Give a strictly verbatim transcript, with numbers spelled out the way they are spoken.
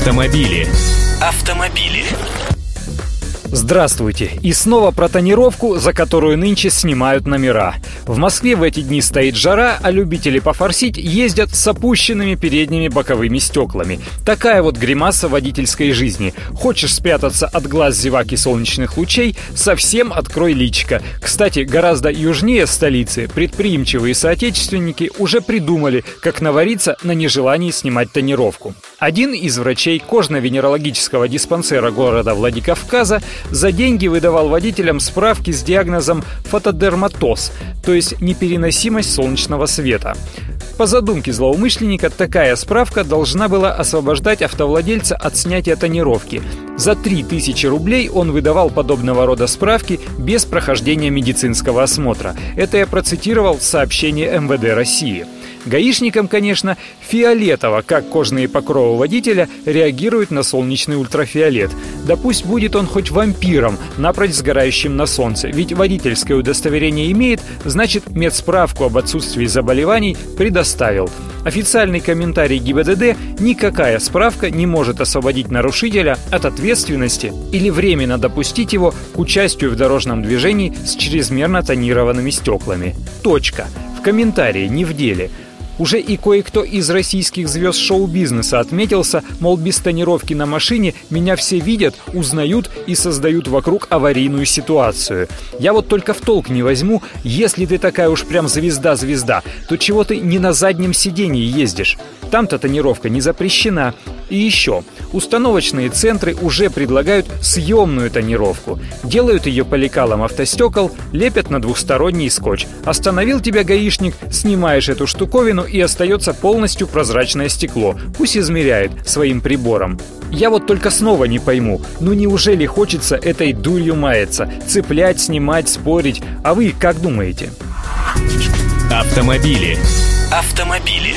Автомобили. Автомобили. Здравствуйте! И снова про тонировку, за которую нынче снимают номера. В Москве в эти дни стоит жара, а любители пофорсить ездят с опущенными передними боковыми стеклами. Такая вот гримаса водительской жизни. Хочешь спрятаться от глаз зевак и солнечных лучей, совсем открой личико. Кстати, гораздо южнее столицы предприимчивые соотечественники уже придумали, как навариться на нежелании снимать тонировку. Один из врачей кожно-венерологического диспансера города Владикавказа за деньги выдавал водителям справки с диагнозом фотодерматоз, то есть непереносимость солнечного света. По задумке злоумышленника, такая справка должна была освобождать автовладельца от снятия тонировки. За три тысячи рублей он выдавал подобного рода справки без прохождения медицинского осмотра. Это я процитировал сообщение эм вэ дэ России. Гаишникам, конечно, фиолетово, как кожные покровы водителя реагируют на солнечный ультрафиолет. Да пусть будет он хоть вампиром, напрочь сгорающим на солнце. Ведь водительское удостоверение имеет, значит, медсправку об отсутствии заболеваний предоставил. Официальный комментарий гэ и бэ дэ дэ: никакая справка не может освободить нарушителя от ответственности или временно допустить его к участию в дорожном движении с чрезмерно тонированными стеклами. Точка. В комментарии не в деле. Уже и кое-кто из российских звезд шоу-бизнеса отметился, мол, без тонировки на машине меня все видят, узнают и создают вокруг аварийную ситуацию. Я вот только в толк не возьму, если ты такая уж прям звезда-звезда, то чего ты не на заднем сидении ездишь? Там-то тонировка не запрещена. И еще, установочные центры уже предлагают съемную тонировку. Делают ее по лекалам автостекол, лепят на двухсторонний скотч. Остановил тебя гаишник, снимаешь эту штуковину, и остается полностью прозрачное стекло. Пусть измеряет своим прибором. Я вот только снова не пойму, ну неужели хочется этой дурью маяться, цеплять, снимать, спорить? А вы как думаете? Автомобили. Автомобили.